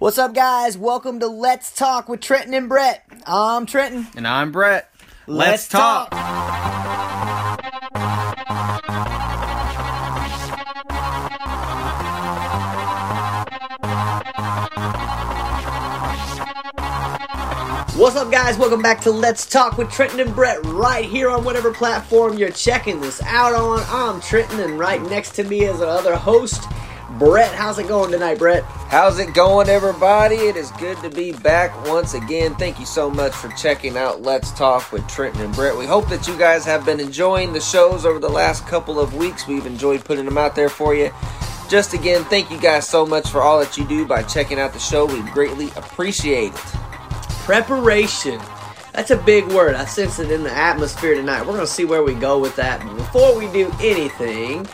What's up, guys? Welcome to Let's Talk with Trenton and Brett. I'm Trenton. And I'm Brett. Let's talk. What's up, guys? Welcome back to Let's Talk with Trenton and Brett right here on whatever platform you're checking this out on. I'm Trenton, and right next to me is our other host, Brett. How's it going tonight, Brett? How's it going, everybody? It is good to be back once again. Thank you so much for checking out Let's Talk with Trenton and Brett. We hope that you guys have been enjoying the shows over the last couple of weeks. We've enjoyed putting them out there for you. Just again, thank you guys so much for all that you do by checking out the show. We greatly appreciate it. Preparation. That's a big word. I sense it in the atmosphere tonight. We're going to see where we go with that. But before we do anything,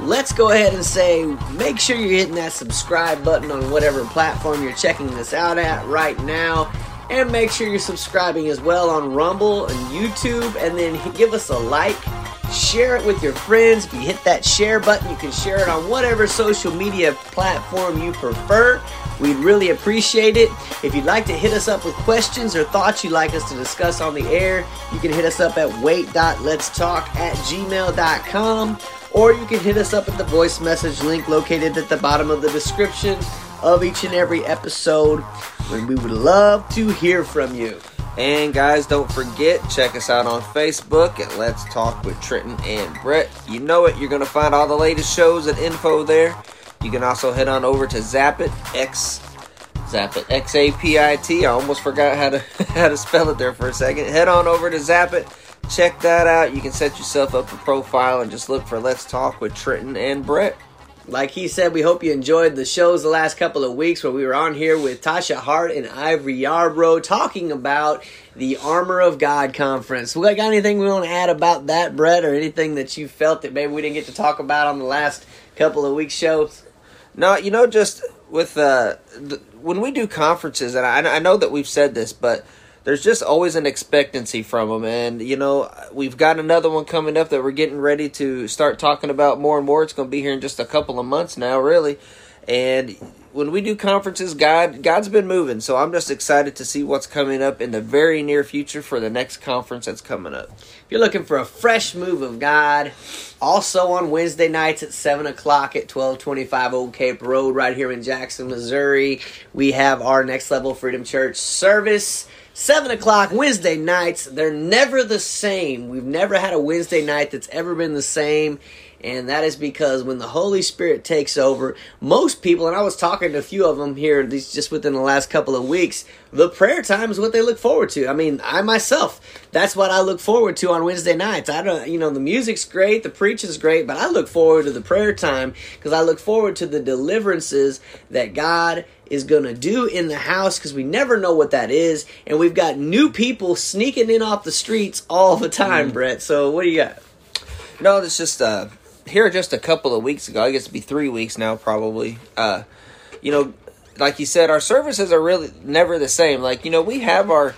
let's go ahead and say, make sure you're hitting that subscribe button on whatever platform you're checking this out at right now. And make sure you're subscribing as well on Rumble and YouTube. And then give us a like. Share it with your friends. If you hit that share button, you can share it on whatever social media platform you prefer. We'd really appreciate it. If you'd like to hit us up with questions or thoughts you'd like us to discuss on the air, you can hit us up at wait.letstalk@gmail.com, or you can hit us up at the voice message link located at the bottom of the description of each and every episode. We would love to hear from you. And guys, don't forget, check us out on Facebook at Let's Talk with Trenton and Brett. You know it, you're going to find all the latest shows and info there. You can also head on over to Zapit, X-A-P-I-T. I almost forgot how to spell it there for a second. Head on over to Zapit. Check that out. You can set yourself up a profile and just look for Let's Talk with Trenton and Brett. Like he said, we hope you enjoyed the shows the last couple of weeks where we were on here with Tasha Hart and Ivory Yarbrough talking about the Armor of God Conference. We got anything we want to add about that, Brett, or anything that you felt that maybe we didn't get to talk about on the last couple of weeks' shows? No, you know, just with when we do conferences, and I know that we've said this, but there's just always an expectancy from them. And, you know, we've got another one coming up that we're getting ready to start talking about more and more. It's going to be here in just a couple of months now, really. And when we do conferences, God's been moving. So I'm just excited to see what's coming up in the very near future for the next conference that's coming up. If you're looking for a fresh move of God, also on Wednesday nights at 7 o'clock at 1225 Old Cape Road right here in Jackson, Missouri, we have our Next Level Freedom Church service. 7 o'clock Wednesday nights, they're never the same. We've never had a Wednesday night that's ever been the same, and that is because when the Holy Spirit takes over, most people, and I was talking to a few of them here just within the last couple of weeks, the prayer time is what they look forward to. I mean, I myself, that's what I look forward to on Wednesday nights. The music's great, the preaching's great, but I look forward to the prayer time because I look forward to the deliverances that God is going to do in the house, because we never know what that is, and we've got new people sneaking in off the streets all the time, Brett. So what do you got? No, it's just here just a couple of weeks ago, I guess it'd be 3 weeks now probably, like you said, our services are really never the same. Like, you know, we have our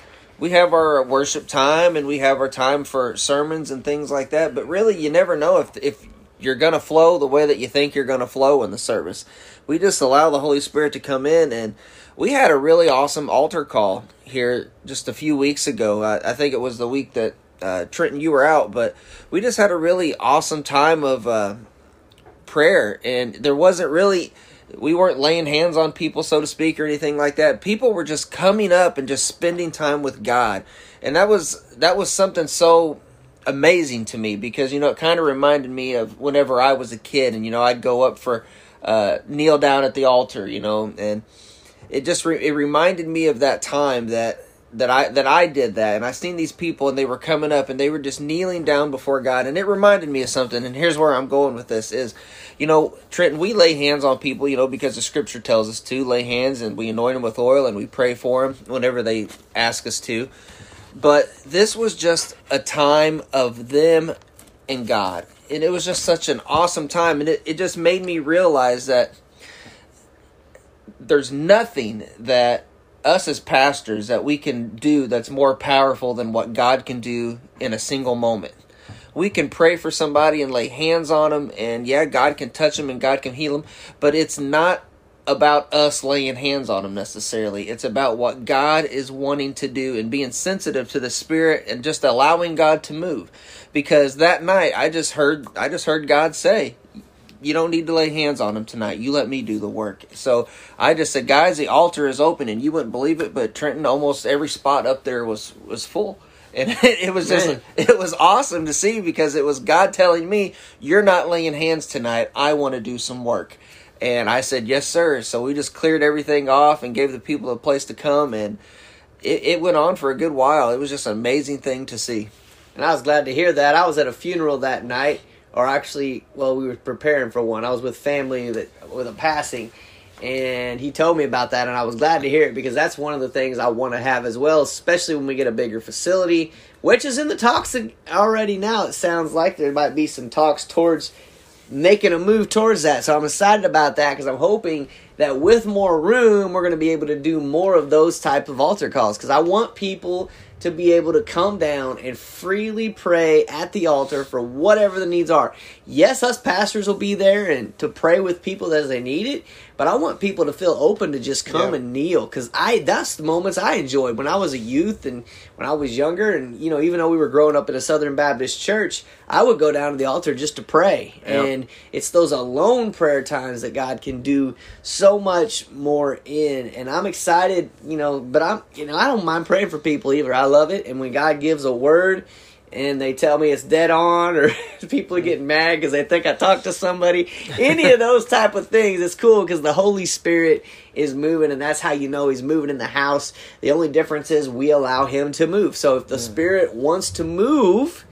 worship time and we have our time for sermons and things like that, but really you never know if you're going to flow the way that you think you're going to flow in the service. We just allow the Holy Spirit to come in, and we had a really awesome altar call here just a few weeks ago. I think it was the week that, Trenton, you were out, but we just had a really awesome time of prayer, and we weren't laying hands on people, so to speak, or anything like that. People were just coming up and just spending time with God, and that was something so amazing to me, because, you know, it kind of reminded me of whenever I was a kid, and, you know, I'd go up for kneel down at the altar, you know, and it just it reminded me of that time that I did that, and I seen these people, and they were coming up, and they were just kneeling down before God, and it reminded me of something. And here's where I'm going with this is, you know, Trenton, we lay hands on people, you know, because the Scripture tells us to lay hands, and we anoint them with oil, and we pray for them whenever they ask us to. But this was just a time of them and God. And it was just such an awesome time. And it just made me realize that there's nothing that us as pastors that we can do that's more powerful than what God can do in a single moment. We can pray for somebody and lay hands on them. And yeah, God can touch them and God can heal them. But it's not about us laying hands on them necessarily. It's about what God is wanting to do and being sensitive to the Spirit and just allowing God to move. Because that night, I just heard God say, you don't need to lay hands on them tonight. You let me do the work. So I just said, guys, the altar is open, and you wouldn't believe it, but Trenton, almost every spot up there was full. And it was just, it was awesome to see, because it was God telling me, you're not laying hands tonight. I want to do some work. And I said, yes, sir. So we just cleared everything off and gave the people a place to come. And it went on for a good while. It was just an amazing thing to see. And I was glad to hear that. I was at a funeral that night. Or actually, well, we were preparing for one. I was with family that with a passing, and he told me about that, and I was glad to hear it, because that's one of the things I want to have as well, especially when we get a bigger facility, which is in the talks already now. It sounds like there might be some talks towards making a move towards that, so I'm excited about that, because I'm hoping that with more room, we're going to be able to do more of those type of altar calls, because I want people to be able to come down and freely pray at the altar for whatever the needs are. Yes, us pastors will be there and to pray with people as they need it, but I want people to feel open to just come and kneel, because that's the moments I enjoyed when I was a youth and when I was younger. And, you know, even though we were growing up in a Southern Baptist church, I would go down to the altar just to pray. Yeah. And it's those alone prayer times that God can do so much more in. And I'm excited, you know, but I don't mind praying for people either. I love it. And when God gives a word and they tell me it's dead on, or people are getting mad because they think I talked to somebody, any of those type of things, it's cool, because the Holy Spirit is moving, and that's how you know he's moving in the house. The only difference is we allow him to move. So if the Spirit wants to move,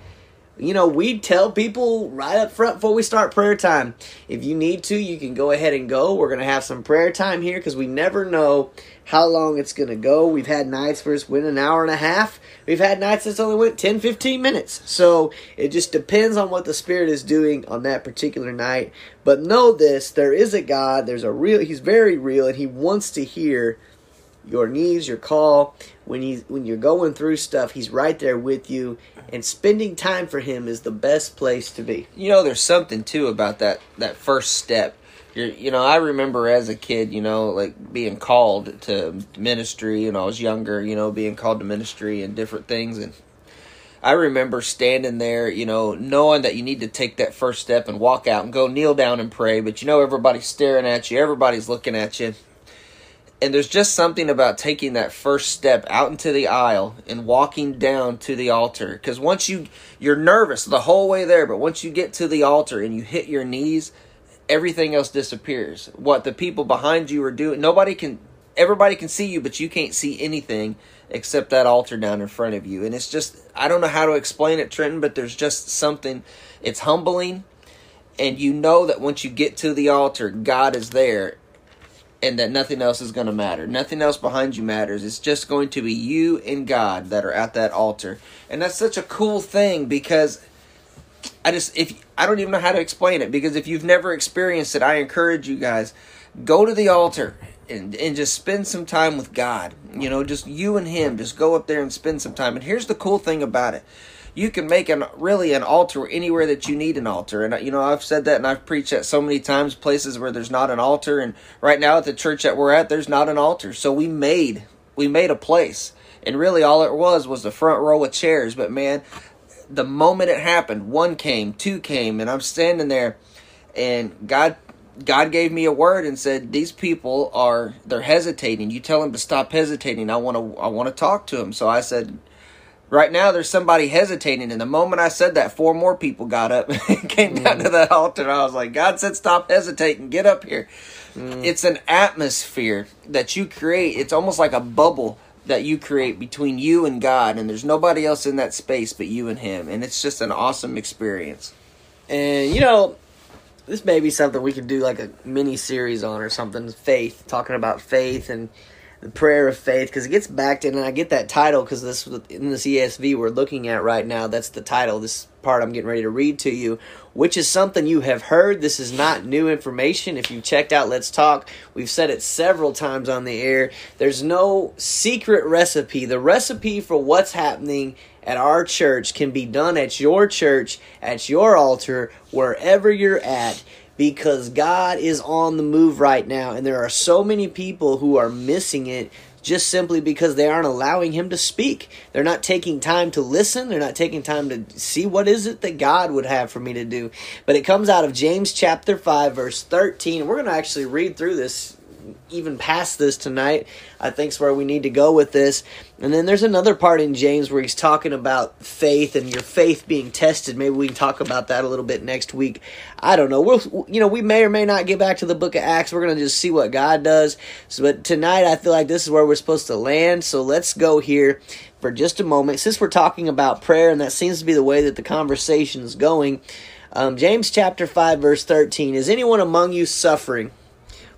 you know, we tell people right up front before we start prayer time, if you need to, you can go ahead and go. We're going to have some prayer time here, because we never know how long it's going to go. We've had nights where it's been an hour and a half. We've had nights that's only went 10, 15 minutes. So it just depends on what the Spirit is doing on that particular night. But know this, there is a God. He's very real, and he wants to hear your needs, your call. When you're going through stuff, he's right there with you, and spending time for him is the best place to be. You know, there's something too about that first step. I remember as a kid, you know, like being called to ministry, and I was younger, you know, being called to ministry and different things. And I remember standing there, you know, knowing that you need to take that first step and walk out and go kneel down and pray. But, you know, everybody's staring at you. Everybody's looking at you. And there's just something about taking that first step out into the aisle and walking down to the altar. Because once you're nervous the whole way there, but once you get to the altar and you hit your knees, everything else disappears. What the people behind you are doing, everybody can see you, but you can't see anything except that altar down in front of you. And it's just, I don't know how to explain it, Trenton, but there's just something, it's humbling. And you know that once you get to the altar, God is there, and that nothing else is going to matter. Nothing else behind you matters. It's just going to be you and God that are at that altar. And that's such a cool thing, because I don't even know how to explain it, because if you've never experienced it, I encourage you guys, go to the altar and just spend some time with God. You know, just you and him, just go up there and spend some time. And here's the cool thing about it. You can make an altar anywhere that you need an altar. And, you know, I've said that and I've preached that so many times, places where there's not an altar. And right now at the church that we're at, there's not an altar. So we made a place. And really all it was the front row of chairs. But, man, the moment it happened, one came, two came, and I'm standing there, and God gave me a word and said, these people they're hesitating. You tell them to stop hesitating. I want to talk to them. So I said, right now there's somebody hesitating. And the moment I said that, four more people got up and came down to that altar. And I was like, God said, stop hesitating. Get up here. It's an atmosphere that you create. It's almost like a bubble that you create between you and God, and there's nobody else in that space but you and him, and it's just an awesome experience. And, you know, this may be something we could do like a mini-series on or something, faith, talking about faith and the prayer of faith, because it gets back to, and I get that title because in this ESV we're looking at right now, that's the title, this part I'm getting ready to read to you, which is something you have heard. This is not new information. If you checked out Let's Talk, we've said it several times on the air. There's no secret recipe. The recipe for what's happening at our church can be done at your church, at your altar, wherever you're at. because God is on the move right now, and there are so many people who are missing it just simply because they aren't allowing him to speak. They're not taking time to listen. They're not taking time to see what is it that God would have for me to do. But it comes out of James chapter 5, verse 13. We're going to actually read through this, even past this tonight. I think is where we need to go with this. And then there's another part in James where he's talking about faith and your faith being tested. Maybe we can talk about that a little bit next week. I don't know. We may or may not get back to the book of Acts. We're going to just see what God does. So, but tonight I feel like this is where we're supposed to land. So let's go here for just a moment. Since we're talking about prayer, and that seems to be the way that the conversation is going, James chapter 5, verse 13. Is anyone among you suffering?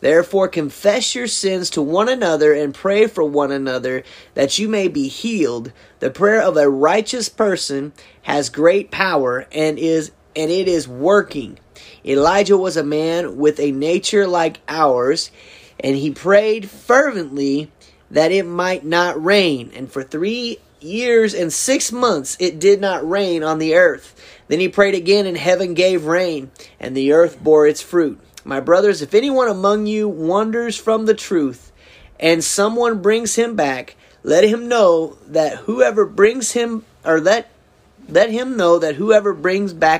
Therefore, confess your sins to one another and pray for one another that you may be healed. The prayer of a righteous person has great power and it is working. Elijah was a man with a nature like ours, and he prayed fervently that it might not rain. And for 3 years and 6 months it did not rain on the earth. Then he prayed again, and heaven gave rain, and the earth bore its fruit. My brothers, if anyone among you wanders from the truth and someone brings him back, let him know that whoever brings back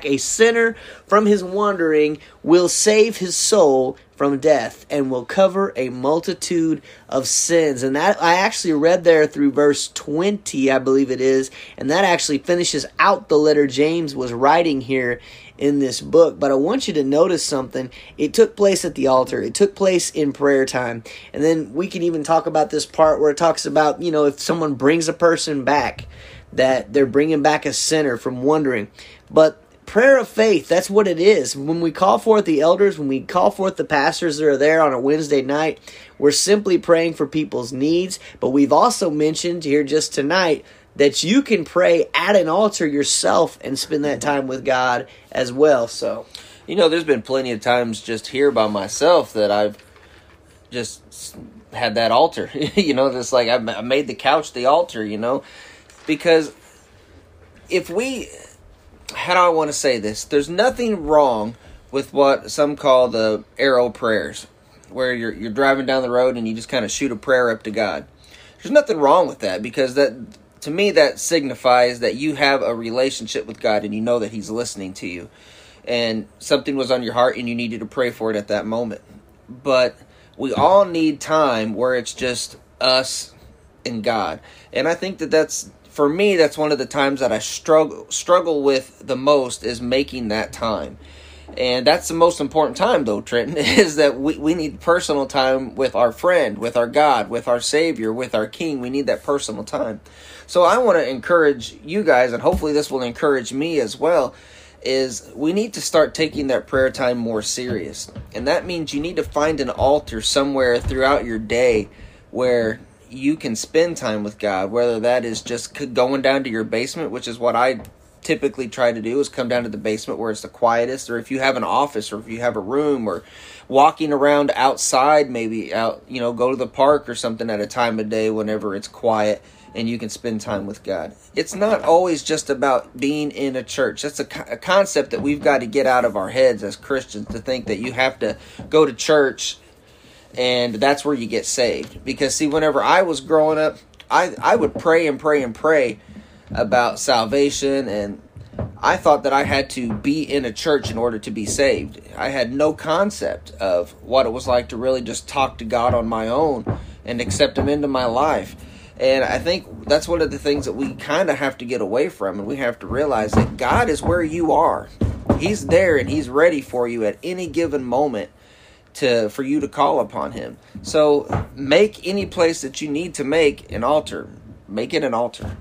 a sinner from his wandering will save his soul from death and will cover a multitude of sins. And that I actually read there through verse 20, I believe it is, and that actually finishes out the letter James was writing here in this book. But I want you to notice something. It took place at the altar. It took place in prayer time. And then we can even talk about this part where it talks about, if someone brings a person back, that they're bringing back a sinner from wandering. But prayer of faith, that's what it is. When we call forth the elders, when we call forth the pastors that are there on a Wednesday night, we're simply praying for people's needs. But we've also mentioned here just tonight that you can pray at an altar yourself and spend that time with God as well. So, there's been plenty of times just here by myself that I've just had that altar. Just like I made the couch the altar, Because if we, how do I want to say this? There's nothing wrong with what some call the arrow prayers, where you're driving down the road and you just kind of shoot a prayer up to God. There's nothing wrong with that, because that, to me, that signifies that you have a relationship with God and you know that He's listening to you, and something was on your heart and you needed to pray for it at that moment. But we all need time where it's just us and God, and I think that that's, for me, that's one of the times that I struggle with the most, is making that time. And that's the most important time, though, Trenton, is that we need personal time with our friend, with our God, with our Savior, with our King. We need that personal time. So I want to encourage you guys, and hopefully this will encourage me as well, is we need to start taking that prayer time more serious. And that means you need to find an altar somewhere throughout your day where you can spend time with God, whether that is just going down to your basement, which is what I typically try to do, is come down to the basement where it's the quietest, or if you have an office, or if you have a room, or walking around outside, maybe out, go to the park or something at a time of day whenever it's quiet and you can spend time with God. It's not always just about being in a church. That's a concept that we've got to get out of our heads as Christians, to think that you have to go to church and that's where you get saved. Because, see, whenever I was growing up, I would pray and pray and pray about salvation, and I thought that I had to be in a church in order to be saved. I had no concept of what it was like to really just talk to God on my own and accept Him into my life. And I think that's one of the things that we kind of have to get away from, and we have to realize that God is where you are. He's there, and He's ready for you at any given moment for you to call upon Him. So make any place that you need to make an altar. Make it an altar.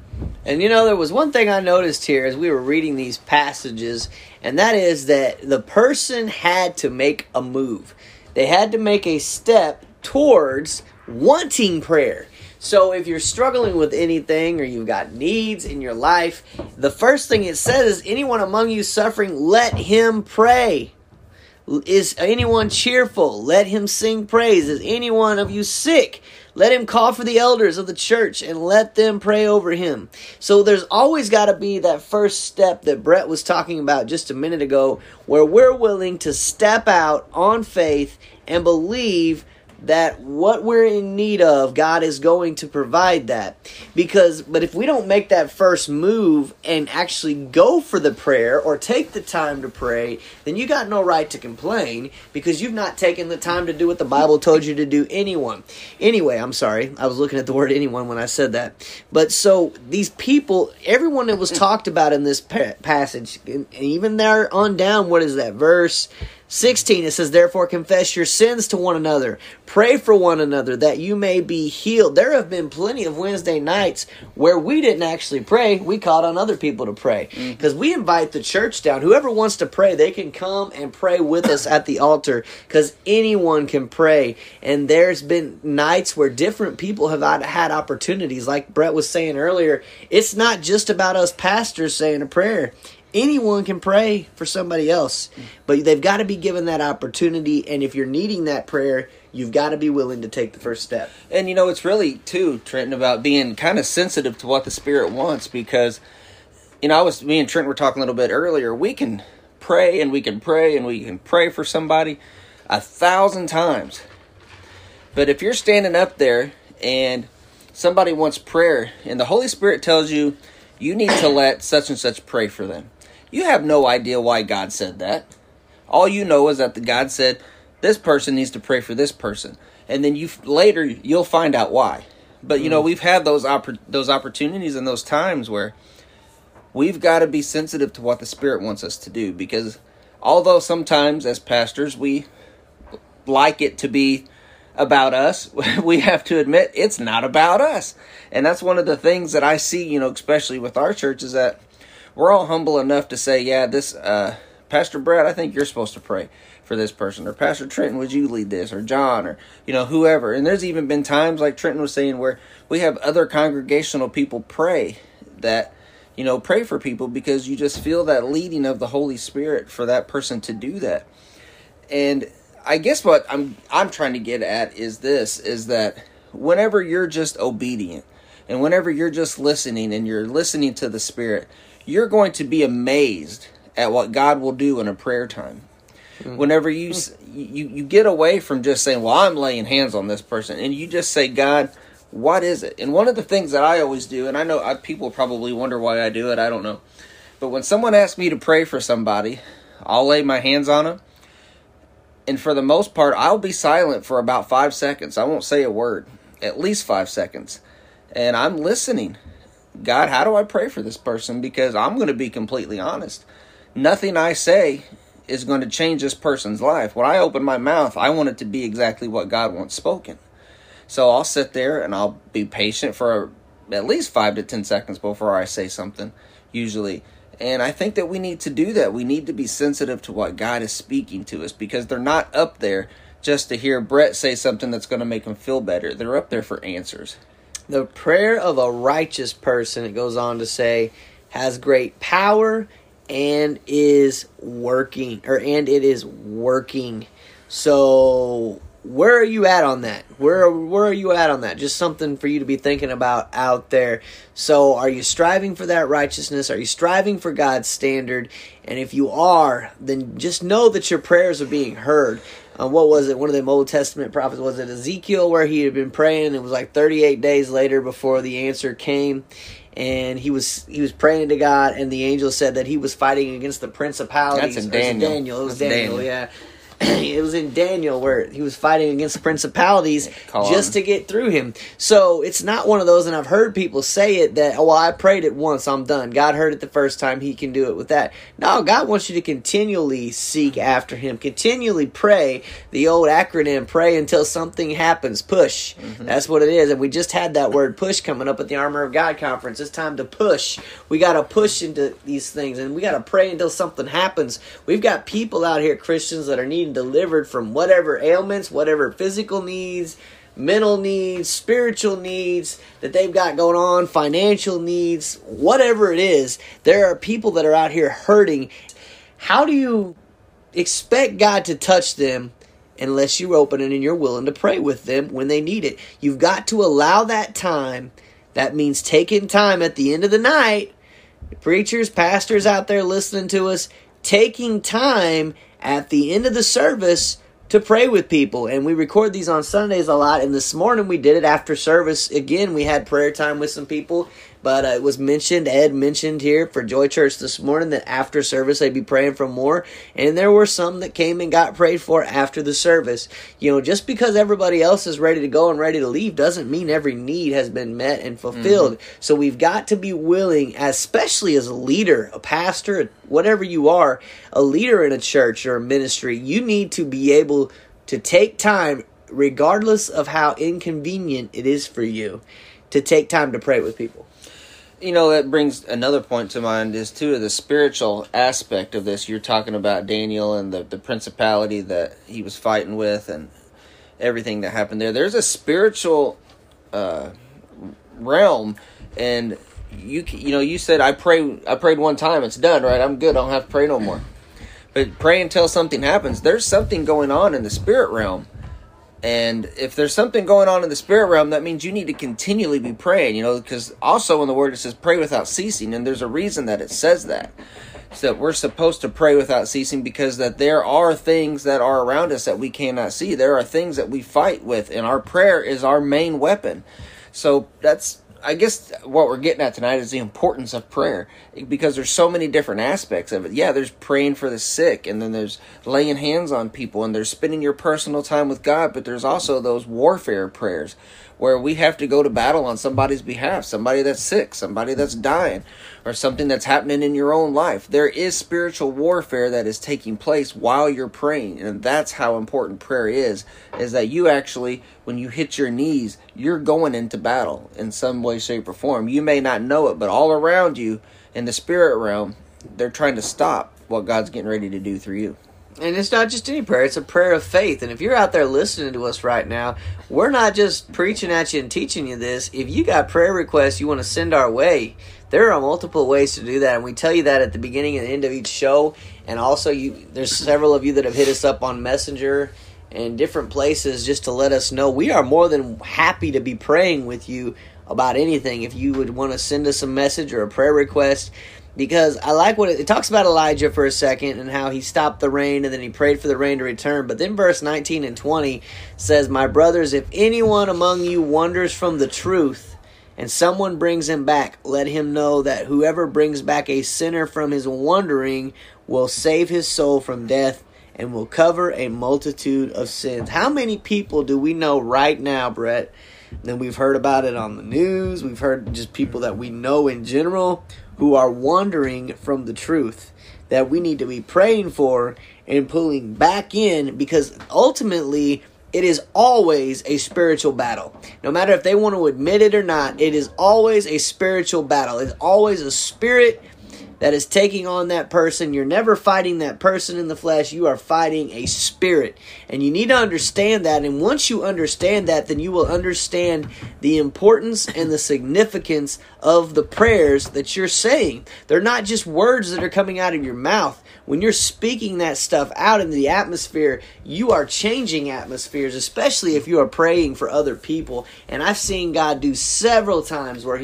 And there was one thing I noticed here as we were reading these passages, and that is that the person had to make a move. They had to make a step towards wanting prayer. So if you're struggling with anything or you've got needs in your life, the first thing it says is, anyone among you suffering, let him pray. Is anyone cheerful? Let him sing praise. Is anyone of you sick? Let him call for the elders of the church and let them pray over him. So there's always got to be that first step that Brett was talking about just a minute ago, where we're willing to step out on faith and believe that what we're in need of, God is going to provide that. But if we don't make that first move and actually go for the prayer or take the time to pray, then you got no right to complain because you've not taken the time to do what the Bible told you to do anyway. I'm sorry, I was looking at the word anyone when I said that. But so these people, everyone that was talked about in this passage, and even there on down, what is that, verse 16, it says, therefore confess your sins to one another, pray for one another that you may be healed. There have been plenty of Wednesday nights where we didn't actually pray. We called on other people to pray because we invite the church down. Whoever wants to pray, they can come and pray with us at the altar because anyone can pray. And there's been nights where different people have had opportunities. Like Brett was saying earlier, it's not just about us pastors saying a prayer. Anyone can pray for somebody else, but they've got to be given that opportunity. And if you're needing that prayer, you've got to be willing to take the first step. And, you know, it's really, too, Trenton, about being kind of sensitive to what the Spirit wants because, you know, me and Trenton were talking a little bit earlier. We can pray and we can pray and we can pray for somebody 1,000 times. But if you're standing up there and somebody wants prayer and the Holy Spirit tells you, you need to let such and such pray for them, you have no idea why God said that. All you know is that God said, this person needs to pray for this person. And then later, you'll find out why. But, you know, we've had those opportunities and those times where we've got to be sensitive to what the Spirit wants us to do. Because although sometimes as pastors, we like it to be about us, we have to admit it's not about us. And that's one of the things that I see, you know, especially with our church, is that we're all humble enough to say, yeah, this Pastor Brett, I think you're supposed to pray for this person, or Pastor Trenton, would you lead this, or John, or, you know, whoever. And there's even been times, like Trenton was saying, where we have other congregational people pray that, you know, pray for people because you just feel that leading of the Holy Spirit for that person to do that. And I guess what I'm trying to get at is this, is that whenever you're just obedient and whenever you're just listening and you're listening to the Spirit, you're going to be amazed at what God will do in a prayer time. Whenever you get away from just saying, well, I'm laying hands on this person, and you just say, God, what is it? And one of the things that I always do, and I know people probably wonder why I do it, I don't know, but when someone asks me to pray for somebody, I'll lay my hands on them. And for the most part, I'll be silent for about 5 seconds. I won't say a word, at least 5 seconds. And I'm listening. God, how do I pray for this person? Because I'm going to be completely honest. Nothing I say is going to change this person's life. When I open my mouth, I want it to be exactly what God wants spoken. So I'll sit there and I'll be patient for at least 5 to 10 seconds before I say something, usually. And I think that we need to do that. We need to be sensitive to what God is speaking to us, because they're not up there just to hear Brett say something that's going to make them feel better. They're up there for answers. The prayer of a righteous person, it goes on to say, has great power and is working. So where are you at on that? Where are you at on that? Just something for you to be thinking about out there. So are you striving for that righteousness? Are you striving for God's standard? And if you are, then just know that your prayers are being heard. What was it? One of them Old Testament prophets, was it Ezekiel, where he had been praying? It was like 38 days later before the answer came. And he was praying to God, and the angel said that he was fighting against the principalities. That's in Daniel. It was Daniel. It was in Daniel where he was fighting against principalities just to get through him. So it's not one of those, and I've heard people say it, that, oh, well, I prayed it once, I'm done. God heard it the first time, he can do it with that. No, God wants you to continually seek after him, continually pray. The old acronym, pray until something happens, push. That's what it is, and we just had that word push coming up at the Armor of God Conference. It's time to push. We got to push into these things, and we got to pray until something happens. We've got people out here, Christians, that are needing delivered from whatever ailments, whatever physical needs, mental needs, spiritual needs that they've got going on, financial needs, whatever it is. There are people that are out here hurting. How do you expect God to touch them unless you're open and you're willing to pray with them when they need it? You've got to allow that time. That means taking time at the end of the night. Preachers, pastors out there listening to us, taking time at the end of the service to pray with people. And we record these on Sundays a lot. And this morning we did it after service. Again, we had prayer time with some people. But it was mentioned, Ed mentioned here for Joy Church this morning that after service they'd be praying for more. And there were some that came and got prayed for after the service. You know, just because everybody else is ready to go and ready to leave doesn't mean every need has been met and fulfilled. Mm-hmm. So we've got to be willing, especially as a leader, a pastor, whatever you are, a leader in a church or a ministry, you need to be able to take time, regardless of how inconvenient it is for you, to take time to pray with people. You know, that brings another point to mind is, too, the spiritual aspect of this. You're talking about Daniel and the principality that he was fighting with and everything that happened there. There's a spiritual realm, and you know, you said, I prayed one time, it's done, right? I'm good, I don't have to pray no more. But pray until something happens. There's something going on in the spirit realm. And if there's something going on in the spirit realm, that means you need to continually be praying, you know, because also in the Word it says pray without ceasing, and there's a reason that it says that. It's that we're supposed to pray without ceasing because that there are things that are around us that we cannot see. There are things that we fight with, and our prayer is our main weapon. So that's, I guess, what we're getting at tonight is the importance of prayer, because there's so many different aspects of it. Yeah, there's praying for the sick, and then there's laying hands on people, and there's spending your personal time with God, but there's also those warfare prayers where we have to go to battle on somebody's behalf, somebody that's sick, somebody that's dying, or something that's happening in your own life. There is spiritual warfare that is taking place while you're praying, and that's how important prayer is that you actually, when you hit your knees, you're going into battle in some way, shape, or form. You may not know it, but all around you in the spirit realm, they're trying to stop what God's getting ready to do through you. And it's not just any prayer, it's a prayer of faith. And if you're out there listening to us right now, we're not just preaching at you and teaching you this. If you got prayer requests you want to send our way, there are multiple ways to do that. And we tell you that at the beginning and end of each show. And also, there's several of you that have hit us up on Messenger and different places just to let us know. We are more than happy to be praying with you about anything. If you would want to send us a message or a prayer request, because I like what it talks about Elijah for a second and how he stopped the rain and then he prayed for the rain to return. But then verse 19 and 20 says, "My brothers, if anyone among you wanders from the truth and someone brings him back, let him know that whoever brings back a sinner from his wandering will save his soul from death and will cover a multitude of sins." How many people do we know right now, Brett? Then we've heard about it on the news. We've heard just people that we know in general who are wandering from the truth that we need to be praying for and pulling back in, because ultimately it is always a spiritual battle. No matter if they want to admit it or not, it is always a spiritual battle. It's always a spirit that is taking on that person. You're never fighting that person in the flesh. You are fighting a spirit. And you need to understand that. And once you understand that, then you will understand the importance and the significance of the prayers that you're saying. They're not just words that are coming out of your mouth. When you're speaking that stuff out into the atmosphere, you are changing atmospheres, especially if you are praying for other people. And I've seen God do several times where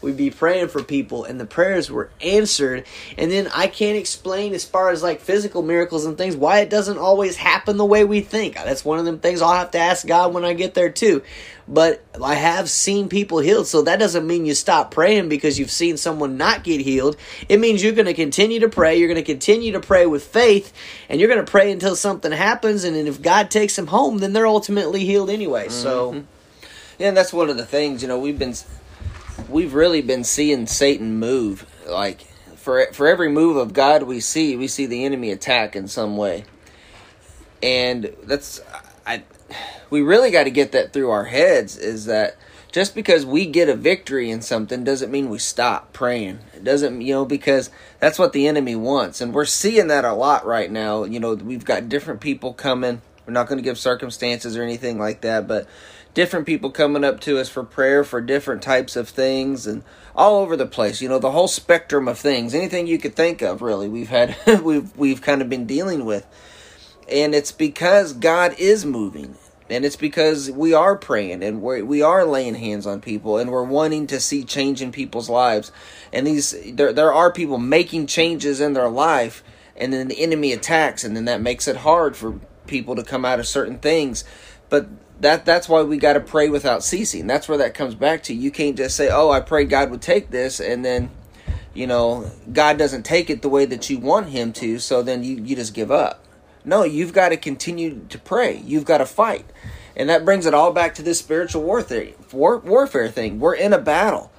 we'd be praying for people and the prayers were answered. And then I can't explain, as far as like physical miracles and things, why it doesn't always happen the way we think. That's one of them things I'll have to ask God when I get there too. But I have seen people healed, so that doesn't mean you stop praying because you've seen someone not get healed. It means you're going to continue to pray. You're going to continue to pray with faith, and you're going to pray until something happens. And then if God takes them home, then they're ultimately healed anyway. Mm-hmm. So, yeah, and that's one of the things, you know, we've really been seeing Satan move, like. For every move of God we see the enemy attack in some way. And we really got to get that through our heads, is that just because we get a victory in something doesn't mean we stop praying. It doesn't, you know, because that's what the enemy wants. And we're seeing that a lot right now. You know, we've got different people coming. We're not going to give circumstances or anything like that, but different people coming up to us for prayer for different types of things and all over the place. You know, the whole spectrum of things, anything you could think of, really, we've kind of been dealing with. And it's because God is moving. And it's because we are praying and we are laying hands on people and we're wanting to see change in people's lives. And there are people making changes in their life, and then the enemy attacks, and then that makes it hard for people to come out of certain things. But that's why we got to pray without ceasing. That's where that comes back to. You can't just say, oh, I pray God would take this, and then, you know, God doesn't take it the way that you want him to, so then you just give up. No, you've got to continue to pray. You've got to fight. And that brings it all back to this spiritual warfare thing. We're in a battle.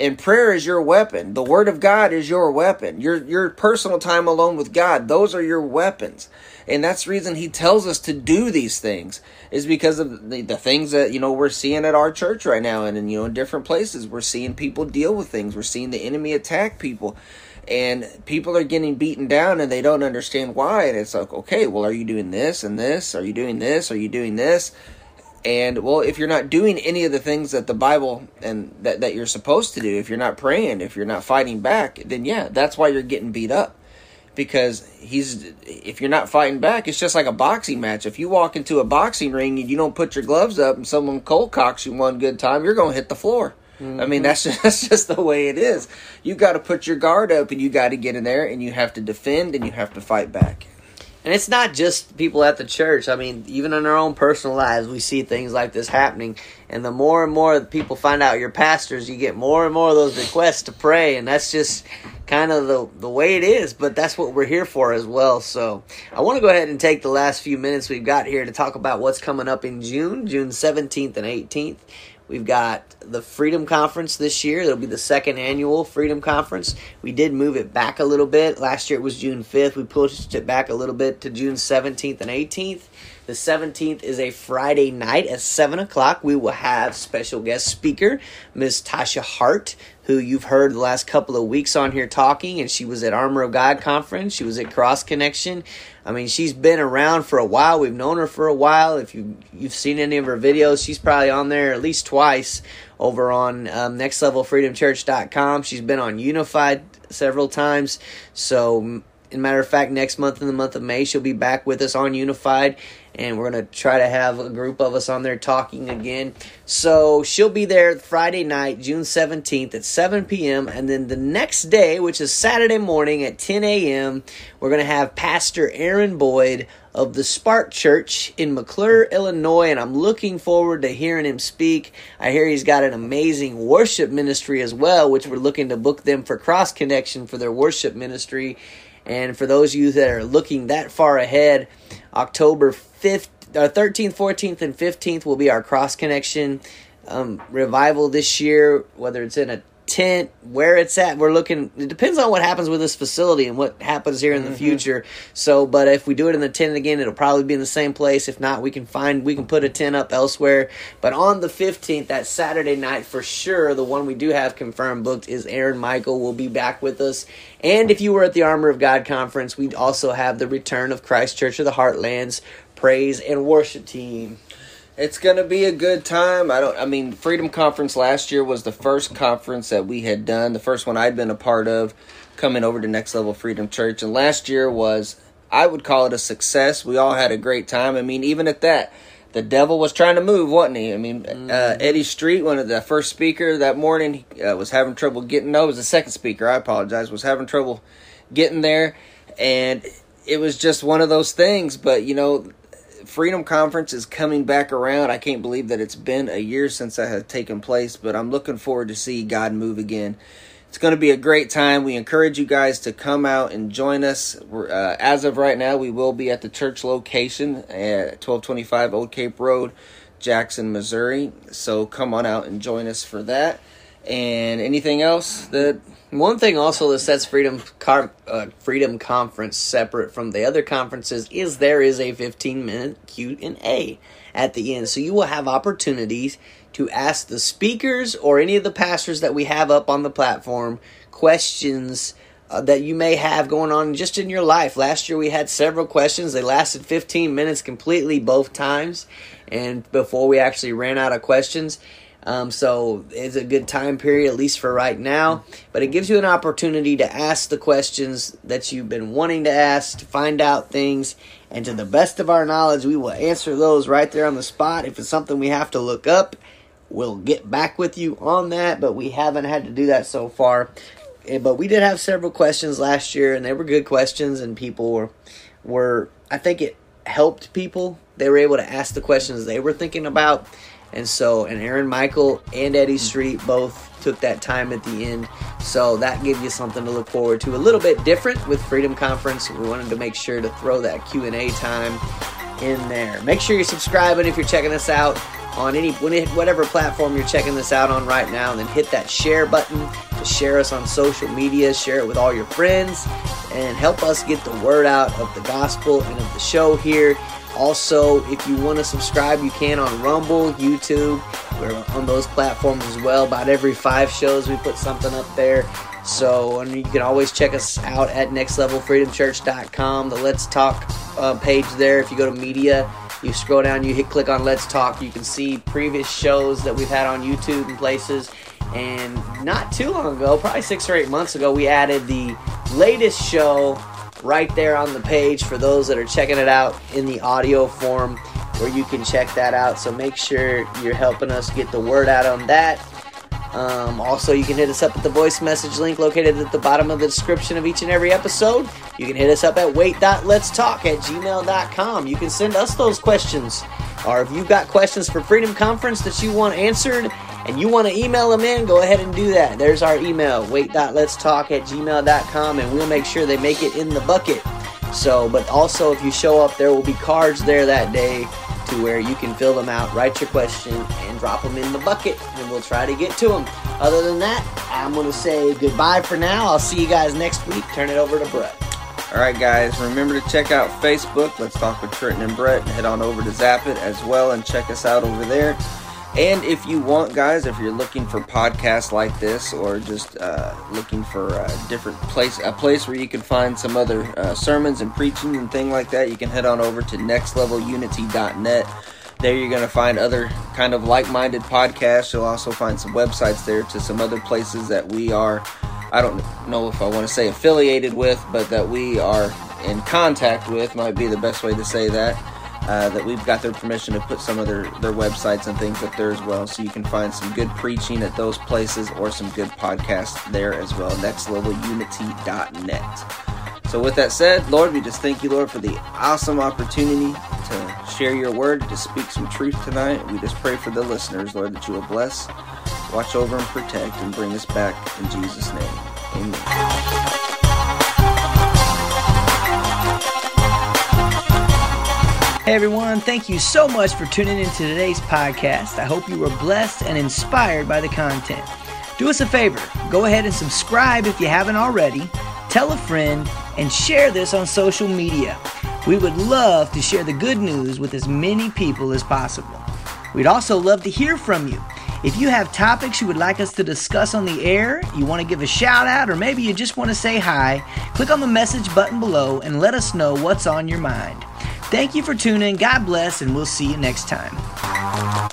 And prayer is your weapon. The Word of God is your weapon. Your personal time alone with God, those are your weapons. And that's the reason he tells us to do these things, is because of the things that, you know, we're seeing at our church right now and, you know, in different places. We're seeing people deal with things. We're seeing the enemy attack people. And people are getting beaten down and they don't understand why. And it's like, okay, well, are you doing this and this? Are you doing this? Are you doing this? And, well, if you're not doing any of the things that the Bible and that you're supposed to do, if you're not praying, if you're not fighting back, then, yeah, that's why you're getting beat up. Because if you're not fighting back, it's just like a boxing match. If you walk into a boxing ring and you don't put your gloves up and someone cold cocks you one good time, you're going to hit the floor. Mm-hmm. I mean, that's just the way it is. You got to put your guard up and you got to get in there and you have to defend and you have to fight back. And it's not just people at the church. I mean, even in our own personal lives, we see things like this happening. And the more and more people find out you're pastors, you get more and more of those requests to pray. And that's just kind of the way it is. But that's what we're here for as well. So I want to go ahead and take the last few minutes we've got here to talk about what's coming up in June, June 17th and 18th. We've got the Freedom Conference this year. It'll be the second annual Freedom Conference. We did move it back a little bit. Last year it was June 5th. We pushed it back a little bit to June 17th and 18th. The 17th is a Friday night at 7 o'clock. We will have special guest speaker, Miss Tasha Hart, who you've heard the last couple of weeks on here talking, and she was at Armor of God Conference. She was at Cross Connection. I mean, she's been around for a while. We've known her for a while. If you've seen any of her videos, she's probably on there at least twice over on nextlevelfreedomchurch.com. She's been on Unified several times. So, as a matter of fact, next month in the month of May, she'll be back with us on Unified. And we're going to try to have a group of us on there talking again. So she'll be there Friday night, June 17th at 7 p.m. And then the next day, which is Saturday morning at 10 a.m., we're going to have Pastor Aaron Boyd of the Spark Church in McClure, Illinois. And I'm looking forward to hearing him speak. I hear he's got an amazing worship ministry as well, which we're looking to book them for Cross Connection for their worship ministry. And for those of you that are looking that far ahead, October 5th, 13th, 14th, and 15th will be our Cross Connection revival this year, whether it's in a tent, where it's at. We're looking, it depends on what happens with this facility and what happens here in the future. So, but if we do it in the tent again, it'll probably be in the same place. If not, we can put a tent up elsewhere. But on the 15th, that Saturday night for sure, the one we do have confirmed booked is Aaron Michael will be back with us. And if you were at the Armor of God Conference, we also have the return of Christ Church of the Heartlands praise and worship team. It's going to be a good time. Freedom Conference last year was the first conference that we had done, the first one I'd been a part of, coming over to Next Level Freedom Church. And last year was, I would call it a success. We all had a great time. I mean, even at that, the devil was trying to move, wasn't he? I mean, Eddie Street, one of the first speaker that morning, was having trouble getting, no, it was the second speaker, I apologize, was having trouble getting there. And it was just one of those things, but, you know, Freedom Conference is coming back around. I can't believe that it's been a year since that has taken place, but I'm looking forward to see God move again. It's going to be a great time. We encourage you guys to come out and join us. As of right now, we will be at the church location at 1225 Old Cape Road, Jackson, Missouri. So come on out and join us for that. And anything else that... One thing also that sets Freedom Conference separate from the other conferences is there is a 15-minute Q&A at the end. So you will have opportunities to ask the speakers or any of the pastors that we have up on the platform questions that you may have going on just in your life. Last year we had several questions. They lasted 15 minutes completely both times, and before we actually ran out of questions. So it's a good time period, at least for right now. But it gives you an opportunity to ask the questions that you've been wanting to ask, to find out things. And to the best of our knowledge, we will answer those right there on the spot. If it's something we have to look up, we'll get back with you on that. But we haven't had to do that so far. But we did have several questions last year, and they were good questions. And people were I think it helped people. They were able to ask the questions they were thinking about. And so, and Aaron Michael and Eddie Street both took that time at the end. So that gives you something to look forward to. A little bit different with Freedom Conference. We wanted to make sure to throw that Q&A time in there. Make sure you're subscribing if you're checking us out on whatever platform you're checking this out on right now. And then hit that share button to share us on social media. Share it with all your friends. And help us get the word out of the gospel and of the show here. Also, if you want to subscribe, you can on Rumble, YouTube. We're on those platforms as well. About every 5 shows, we put something up there. So, and you can always check us out at nextlevelfreedomchurch.com, the Let's Talk page there. If you go to media, you scroll down, you click on Let's Talk. You can see previous shows that we've had on YouTube and places. And not too long ago, probably 6 or 8 months ago, we added the latest show right there on the page for those that are checking it out in the audio form, where you can check that out. So make sure you're helping us get the word out on that. Also, you can hit us up at the voice message link located at the bottom of the description of each and every episode. You can hit us up at wait.letstalk@gmail.com. You can send us those questions, or if you've got questions for Freedom Conference that you want answered and you want to email them in, go ahead and do that. There's our email, wait.letstalk@gmail.com, and we'll make sure they make it in the bucket. So, but also if you show up, there will be cards there that day to where you can fill them out, write your question, and drop them in the bucket, and we'll try to get to them. Other than that, I'm going to say goodbye for now. I'll see you guys next week. Turn it over to Brett. All right, guys, remember to check out Facebook, Let's Talk with Trenton and Brett, and head on over to Zapit as well and check us out over there. And if you want, guys, if you're looking for podcasts like this, or just looking for a different place, a place where you can find some other sermons and preaching and thing like that, you can head on over to nextlevelunity.net. There you're going to find other kind of like-minded podcasts. You'll also find some websites there to some other places that we are, I don't know if I want to say affiliated with, but that we are in contact with, might be the best way to say that. That we've got their permission to put some of their websites and things up there as well. So you can find some good preaching at those places, or some good podcasts there as well. nextlevelunity.net. So with that said, Lord, we just thank you, Lord, for the awesome opportunity to share your word, to speak some truth tonight. We just pray for the listeners, Lord, that you will bless, watch over, and protect, and bring us back in Jesus' name. Amen. Hey everyone, thank you so much for tuning in to today's podcast. I hope you were blessed and inspired by the content. Do us a favor, go ahead and subscribe if you haven't already, tell a friend, and share this on social media. We would love to share the good news with as many people as possible. We'd also love to hear from you. If you have topics you would like us to discuss on the air, you want to give a shout out, or maybe you just want to say hi, click on the message button below and let us know what's on your mind. Thank you for tuning. God bless, and we'll see you next time.